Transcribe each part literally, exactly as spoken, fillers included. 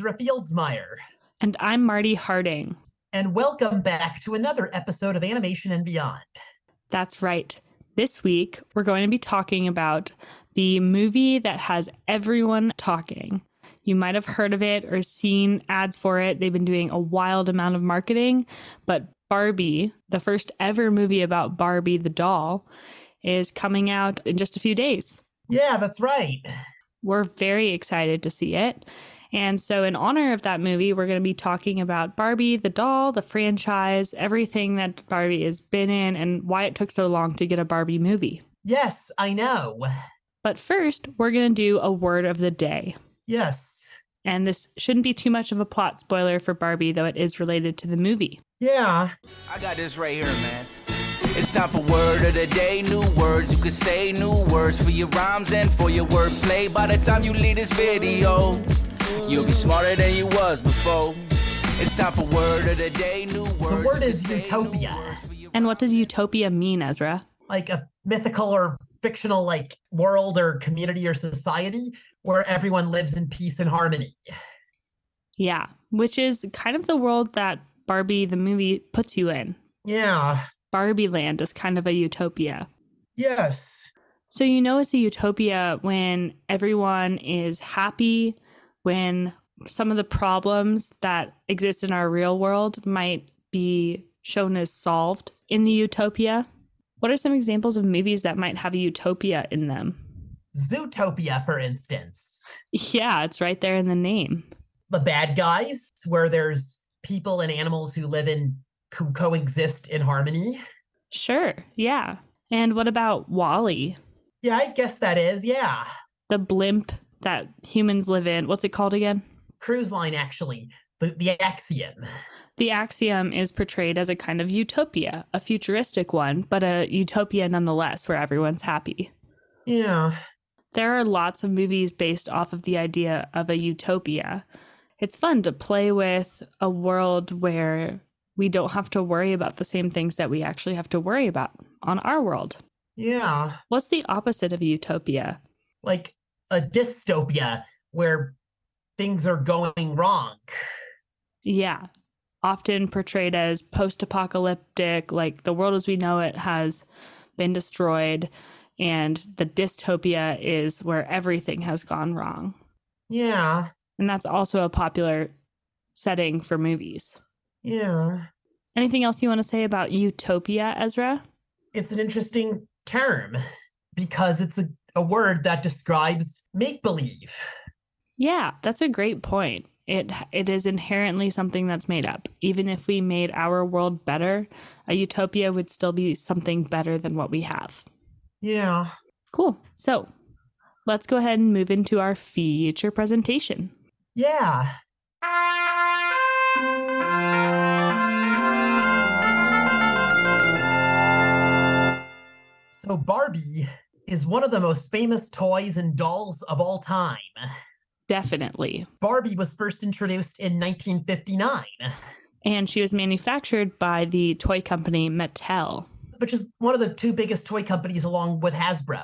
Ira Fieldsmeyer. And I'm Marty Harding. And welcome back to another episode of Animation and Beyond. That's right. This week, we're going to be talking about the movie that has everyone talking. You might have heard of it or seen ads for it. They've been doing a wild amount of marketing, but Barbie, the first ever movie about Barbie the doll, is coming out in just a few days. Yeah, that's right. We're very excited to see it. And so in honor of that movie, we're going to be talking about Barbie the doll, the franchise, everything that Barbie has been in and why it took so long to get a Barbie movie. Yes, I know. But first, we're going to do a word of the day. Yes. And this shouldn't be too much of a plot spoiler for Barbie, though it is related to the movie. Yeah. I got this right here, man. It's time for word of the day, new words you can say, new words for your rhymes and for your wordplay. By the time you leave this video, you'll be smarter than you was before. It's time for word of the day, new words. The word is utopia. And what does utopia mean, Ezra? Like a mythical or fictional like world or community or society where everyone lives in peace and harmony. Yeah, which is kind of the world that Barbie the movie puts you in. Yeah. Barbieland is kind of a utopia. Yes. So you know it's a utopia when everyone is happy, when some of the problems that exist in our real world might be shown as solved in the utopia. What are some examples of movies that might have a utopia in them? Zootopia, for instance. Yeah, it's right there in the name. The Bad Guys, where there's people and animals who live in Co- coexist in harmony. Sure, yeah. And what about WALL-E? Yeah, I guess that is, yeah. The blimp that humans live in. What's it called again? Cruise line, actually. The, the Axiom. The Axiom is portrayed as a kind of utopia, a futuristic one, but a utopia nonetheless, where everyone's happy. Yeah. There are lots of movies based off of the idea of a utopia. It's fun to play with a world where we don't have to worry about the same things that we actually have to worry about on our world. Yeah. What's the opposite of utopia? Like a dystopia where things are going wrong. Yeah. Often portrayed as post-apocalyptic, like the world as we know it has been destroyed, and the dystopia is where everything has gone wrong. Yeah. And that's also a popular setting for movies. Yeah. Anything else you want to say about utopia, Ezra? It's an interesting term because it's a, a word that describes make-believe. Yeah, that's a great point. It It is inherently something that's made up. Even if we made our world better, a utopia would still be something better than what we have. Yeah. Cool. So let's go ahead and move into our feature presentation. Yeah. So Barbie is one of the most famous toys and dolls of all time. Definitely. Barbie was first introduced in nineteen fifty-nine. And she was manufactured by the toy company Mattel, which is one of the two biggest toy companies along with Hasbro.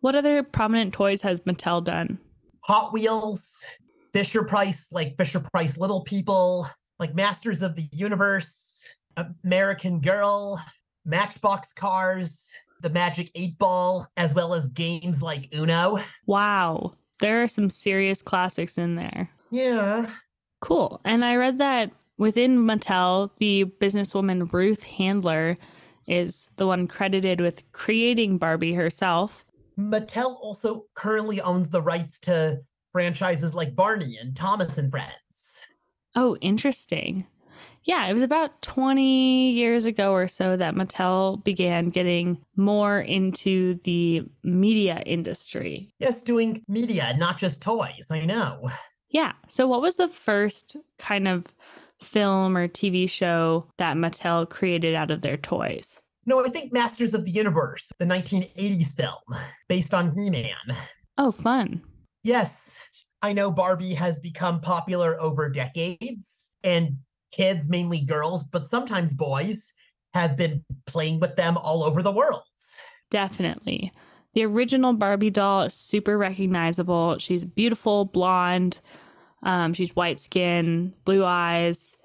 What other prominent toys has Mattel done? Hot Wheels, Fisher-Price, like Fisher-Price Little People, like Masters of the Universe, American Girl, Matchbox Cars, the Magic eight Ball, as well as games like Uno. Wow. There are some serious classics in there. Yeah. Cool. And I read that within Mattel, the businesswoman Ruth Handler is the one credited with creating Barbie herself. Mattel also currently owns the rights to franchises like Barney and Thomas and Friends. Oh, interesting. Yeah, it was about twenty years ago or so that Mattel began getting more into the media industry. Yes, doing media, not just toys, I know. Yeah, so what was the first kind of film or T V show that Mattel created out of their toys? No, I think Masters of the Universe, the nineteen eighties film, based on He-Man. Oh, fun. Yes, I know Barbie has become popular over decades, and kids, mainly girls, but sometimes boys, have been playing with them all over the world. Definitely. The original Barbie doll is super recognizable. She's beautiful, blonde, Um, she's white skin, blue eyes,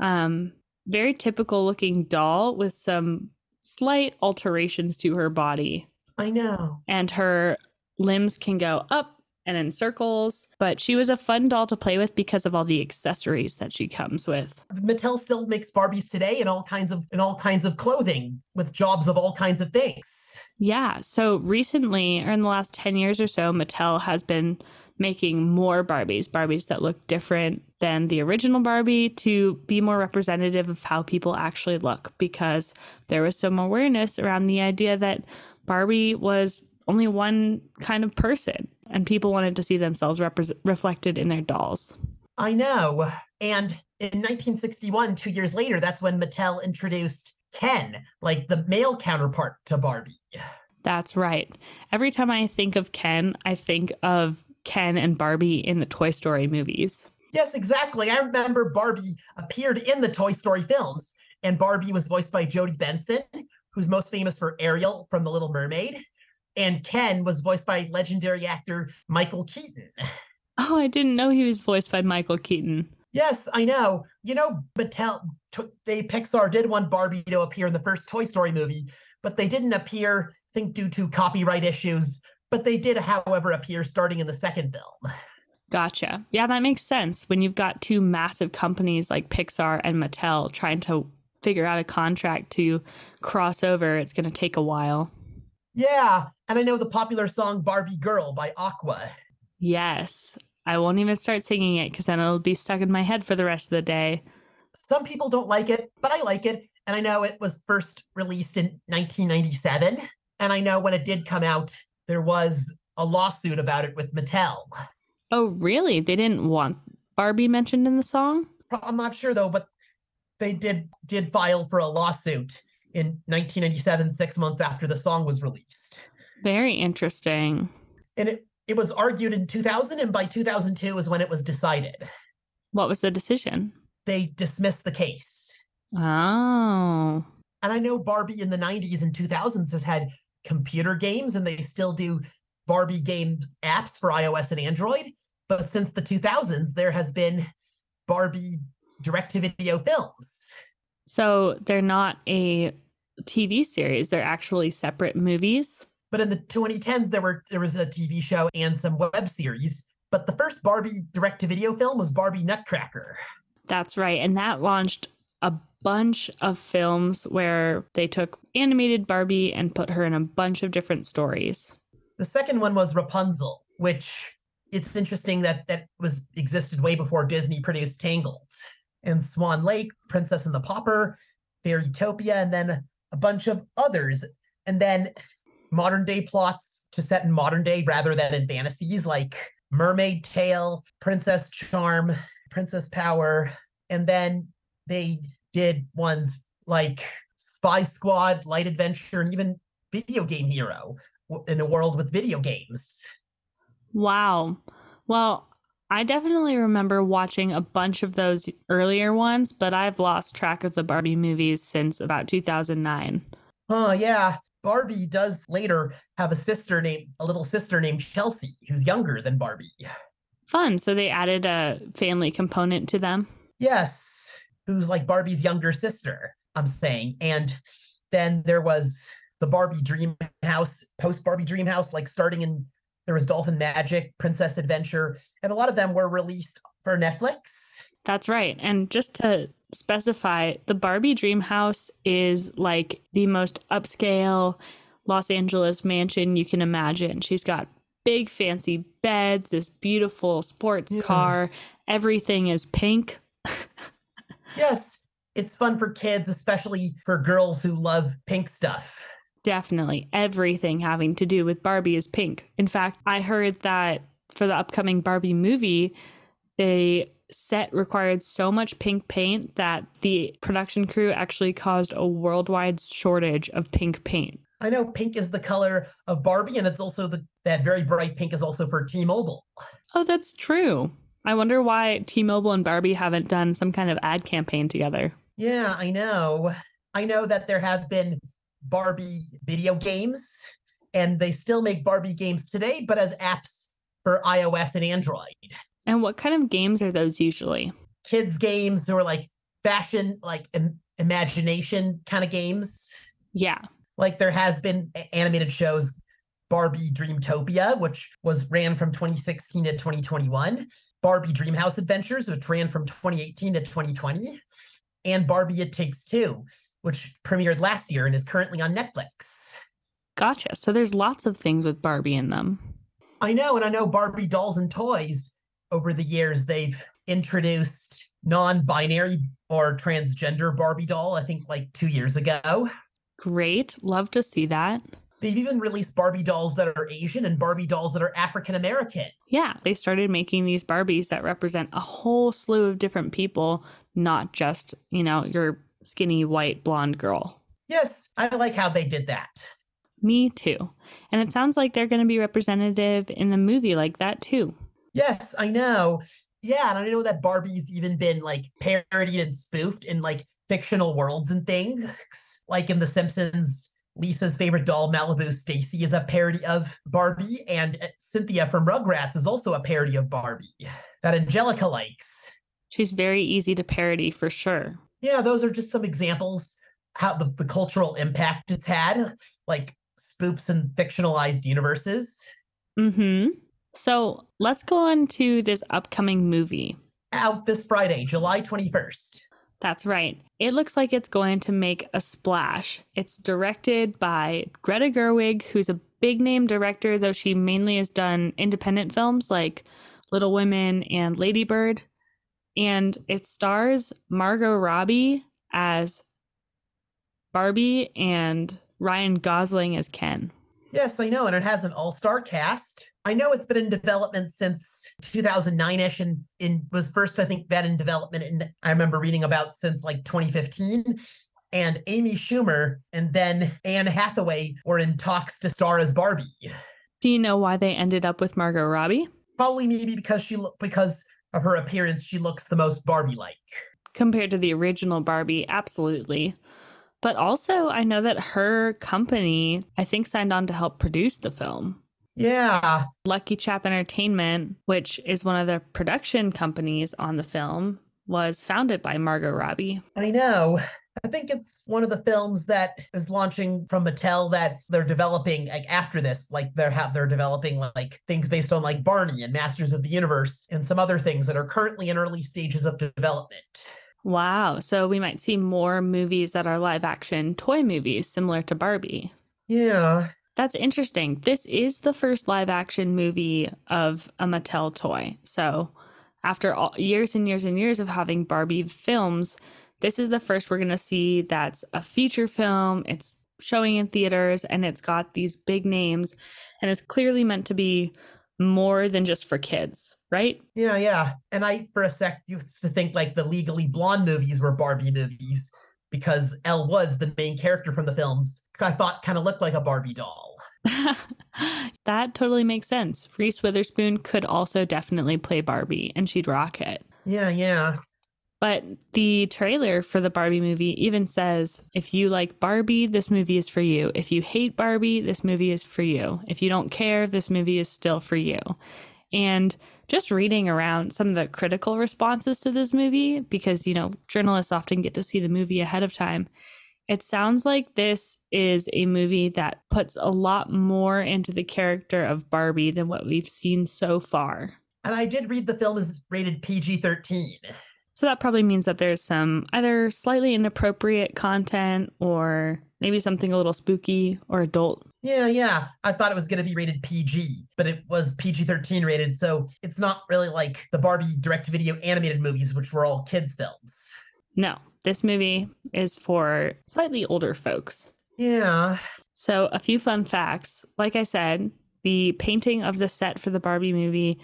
um, very typical looking doll with some slight alterations to her body. I know. And her limbs can go up and in circles, but she was a fun doll to play with because of all the accessories that she comes with. Mattel still makes Barbies today in all kinds of in all kinds of clothing with jobs of all kinds of things. Yeah, so recently, or in the last ten years or so, Mattel has been making more Barbies, Barbies that look different than the original Barbie to be more representative of how people actually look, because there was some awareness around the idea that Barbie was only one kind of person, and people wanted to see themselves repre- reflected in their dolls. I know. And in nineteen sixty-one, two years later, that's when Mattel introduced Ken, like the male counterpart to Barbie. That's right. Every time I think of Ken, I think of Ken and Barbie in the Toy Story movies. Yes, exactly. I remember Barbie appeared in the Toy Story films, and Barbie was voiced by Jodie Benson, who's most famous for Ariel from The Little Mermaid. And Ken was voiced by legendary actor Michael Keaton. Oh, I didn't know he was voiced by Michael Keaton. Yes, I know. You know, Mattel, they Pixar did want Barbie to appear in the first Toy Story movie, but they didn't appear, I think, due to copyright issues. But they did, however, appear starting in the second film. Gotcha. Yeah, that makes sense. When you've got two massive companies like Pixar and Mattel trying to figure out a contract to cross over, it's going to take a while. Yeah, and I know the popular song Barbie Girl by Aqua. Yes, I won't even start singing it because then it'll be stuck in my head for the rest of the day. Some people don't like it, but I like it. And I know it was first released in nineteen ninety-seven. And I know when it did come out, there was a lawsuit about it with Mattel. Oh, really? They didn't want Barbie mentioned in the song? I'm not sure, though, but they did did file for a lawsuit in nineteen ninety-seven, six months after the song was released. Very interesting. And it, it was argued in two thousand, and by two thousand two is when it was decided. What was the decision? They dismissed the case. Oh. And I know Barbie in the nineties and two thousands has had computer games, and they still do Barbie game apps for iOS and Android. But since the two thousands, there has been Barbie direct-to-video films. So they're not a T V series. They're actually separate movies. But in the twenty tens, there were there was a T V show and some web series. But the first Barbie direct-to-video film was Barbie Nutcracker. That's right. And that launched a bunch of films where they took animated Barbie and put her in a bunch of different stories. The second one was Rapunzel, which it's interesting that that was existed way before Disney produced Tangled. And Swan Lake, Princess and the Pauper, Fairytopia, and then a bunch of others. And then modern day plots to set in modern day rather than in fantasies like Mermaid Tale, Princess Charm, Princess Power. And then they did ones like Spy Squad, Light Adventure, and even Video Game Hero in a world with video games. Wow. Well, I definitely remember watching a bunch of those earlier ones, but I've lost track of the Barbie movies since about two thousand nine. Oh, yeah. Barbie does later have a sister named, a little sister named Chelsea, who's younger than Barbie. Fun. So they added a family component to them? Yes. Who's like Barbie's younger sister, I'm saying. And then there was the Barbie Dream House, post-Barbie Dream House, like starting in there was Dolphin Magic, Princess Adventure, and a lot of them were released for Netflix. That's right. And just to specify, the Barbie Dream House is like the most upscale Los Angeles mansion you can imagine. She's got big fancy beds, this beautiful sports yes. car. Everything is pink. Yes. It's fun for kids, especially for girls who love pink stuff. Definitely. Everything having to do with Barbie is pink. In fact, I heard that for the upcoming Barbie movie, the set required so much pink paint that the production crew actually caused a worldwide shortage of pink paint. I know pink is the color of Barbie, and it's also the, that very bright pink is also for T-Mobile. Oh, that's true. I wonder why T-Mobile and Barbie haven't done some kind of ad campaign together. Yeah, I know. I know that there have been Barbie video games, and they still make Barbie games today, but as apps for iOS and Android. And what kind of games are those usually? Kids games or like fashion, like im- imagination kind of games. Yeah. Like there has been animated shows, Barbie Dreamtopia, which was ran from twenty sixteen to twenty twenty-one. Barbie Dreamhouse Adventures, which ran from twenty eighteen to twenty twenty. And Barbie It Takes Two, which premiered last year and is currently on Netflix. Gotcha. So there's lots of things with Barbie in them. I know. And I know Barbie dolls and toys, over the years, they've introduced non-binary or transgender Barbie doll, I think like two years ago. Great. Love to see that. They've even released Barbie dolls that are Asian and Barbie dolls that are African-American. Yeah, they started making these Barbies that represent a whole slew of different people, not just, you know, your skinny, white, blonde girl. Yes, I like how they did that. Me too. And it sounds like they're going to be representative in the movie like that too. Yes, I know. Yeah, and I know that Barbie's even been like parodied and spoofed in like fictional worlds and things. Like in The Simpsons, Lisa's favorite doll, Malibu Stacy, is a parody of Barbie, and Cynthia from Rugrats is also a parody of Barbie that Angelica likes. She's very easy to parody for sure. Yeah, those are just some examples how the, the cultural impact it's had, like spoofs and fictionalized universes. Mm-hmm. So let's go on to this upcoming movie. Out this Friday, July twenty-first. That's right. It looks like it's going to make a splash. It's directed by Greta Gerwig, who's a big name director, though she mainly has done independent films like Little Women and Lady Bird. And it stars Margot Robbie as Barbie and Ryan Gosling as Ken. Yes, I know. And it has an all-star cast. I know it's been in development since two thousand nine-ish and in, was first, I think, that in development. And I remember reading about since like twenty fifteen. And Amy Schumer and then Anne Hathaway were in talks to star as Barbie. Do you know why they ended up with Margot Robbie? Probably maybe because she because of her appearance, she looks the most Barbie-like. Compared to the original Barbie, absolutely. But also, I know that her company, I think, signed on to help produce the film. Yeah. Lucky Chap Entertainment, which is one of the production companies on the film, was founded by Margot Robbie. I know. I think it's one of the films that is launching from Mattel that they're developing like after this, like they're ha- they're developing like things based on like Barney and Masters of the Universe and some other things that are currently in early stages of development. Wow. So we might see more movies that are live action toy movies similar to Barbie. Yeah. That's interesting. This is the first live action movie of a Mattel toy. So after all, years and years and years of having Barbie films, this is the first we're going to see that's a feature film. It's showing in theaters and it's got these big names and it's clearly meant to be more than just for kids, right? Yeah, yeah. And I, for a sec, used to think like the Legally Blonde movies were Barbie movies, because Elle Woods, the main character from the films, I thought kind of looked like a Barbie doll. That totally makes sense. Reese Witherspoon could also definitely play Barbie, and she'd rock it. Yeah, yeah. But the trailer for the Barbie movie even says, if you like Barbie, this movie is for you. If you hate Barbie, this movie is for you. If you don't care, this movie is still for you. And just reading around some of the critical responses to this movie, because, you know, journalists often get to see the movie ahead of time, it sounds like this is a movie that puts a lot more into the character of Barbie than what we've seen so far. And I did read the film is rated P G thirteen. So that probably means that there's some either slightly inappropriate content or maybe something a little spooky or adult. Yeah, yeah. I thought it was going to be rated P G, but it was P G thirteen rated. So it's not really like the Barbie direct-to-video animated movies, which were all kids' films. No, this movie is for slightly older folks. Yeah. So a few fun facts. Like I said, the painting of the set for the Barbie movie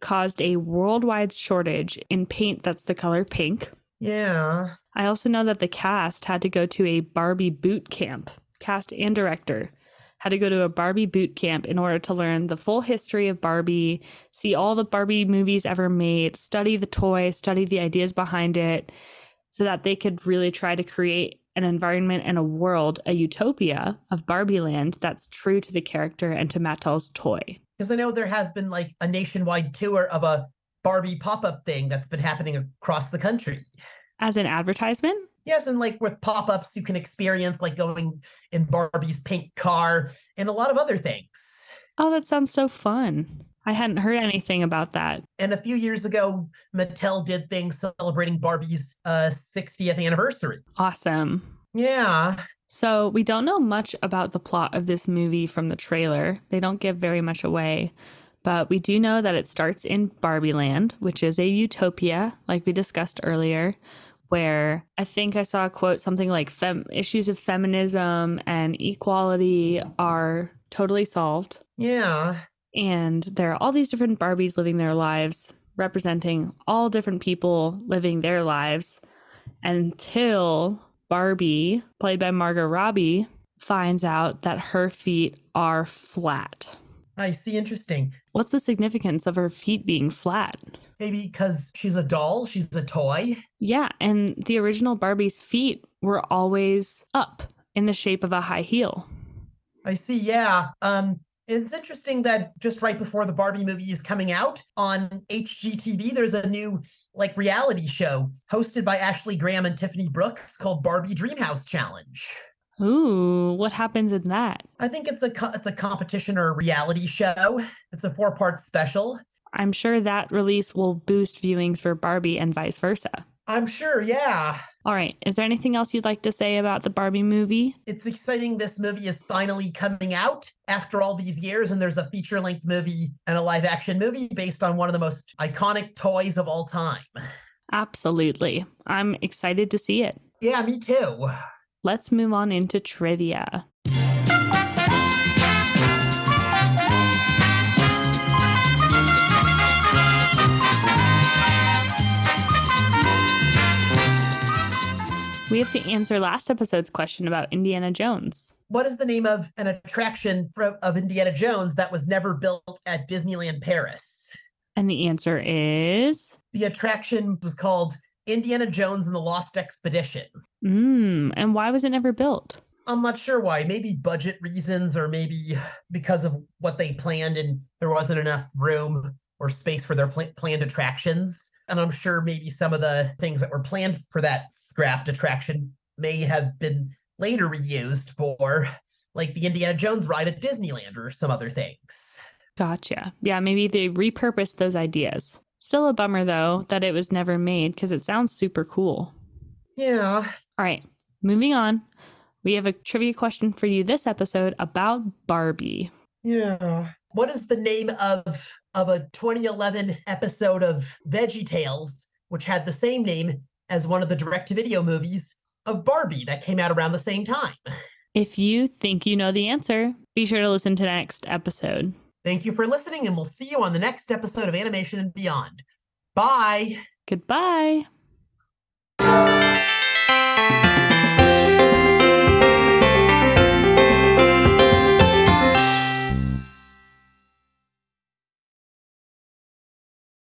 caused a worldwide shortage in paint that's the color pink. Yeah. I also know that the cast had to go to a Barbie boot camp, cast and director. Had to go to a Barbie boot camp in order to learn the full history of Barbie, see all the Barbie movies ever made, study the toy, study the ideas behind it, so that they could really try to create an environment and a world, a utopia of Barbieland that's true to the character and to Mattel's toy. Because I know there has been like a nationwide tour of a Barbie pop-up thing that's been happening across the country. As an advertisement? Yes, and like with pop-ups, you can experience like going in Barbie's pink car and a lot of other things. Oh, that sounds so fun. I hadn't heard anything about that. And a few years ago, Mattel did things celebrating Barbie's uh, sixtieth anniversary. Awesome. Yeah. So we don't know much about the plot of this movie from the trailer. They don't give very much away. But we do know that it starts in Barbieland, which is a utopia, like we discussed earlier, where I think I saw a quote, something like fem- issues of feminism and equality are totally solved. Yeah. And there are all these different Barbies living their lives, representing all different people living their lives, until Barbie, played by Margot Robbie, finds out that her feet are flat. I see. Interesting. What's the significance of her feet being flat? Maybe because she's a doll. She's a toy. Yeah. And the original Barbie's feet were always up in the shape of a high heel. I see. Yeah. Um, it's interesting that just right before the Barbie movie is coming out on H G T V, there's a new like reality show hosted by Ashley Graham and Tiffany Brooks called Barbie Dreamhouse Challenge. Ooh, what happens in that? I think it's a co- it's a competition or a reality show. It's a four-part special. I'm sure that release will boost viewings for Barbie and vice versa. I'm sure, yeah. All right. Is there anything else you'd like to say about the Barbie movie? It's exciting this movie is finally coming out after all these years, and there's a feature-length movie and a live-action movie based on one of the most iconic toys of all time. Absolutely. I'm excited to see it. Yeah, me too. Let's move on into trivia. We have to answer last episode's question about Indiana Jones. What is the name of an attraction for, of Indiana Jones that was never built at Disneyland Paris? And the answer is? The attraction was called Indiana Jones and the Lost Expedition. Mm, and why was it never built? I'm not sure why. Maybe budget reasons, or maybe because of what they planned and there wasn't enough room or space for their pl- planned attractions. And I'm sure maybe some of the things that were planned for that scrapped attraction may have been later reused for like the Indiana Jones ride at Disneyland or some other things. Gotcha. Yeah, maybe they repurposed those ideas. Still a bummer, though, that it was never made because it sounds super cool. Yeah. All right, moving on. We have a trivia question for you this episode about Barbie. Yeah. What is the name of of a twenty eleven episode of VeggieTales, which had the same name as one of the direct-to-video movies of Barbie that came out around the same time? If you think you know the answer, be sure to listen to the next episode. Thank you for listening, and we'll see you on the next episode of Animation and Beyond. Bye. Goodbye.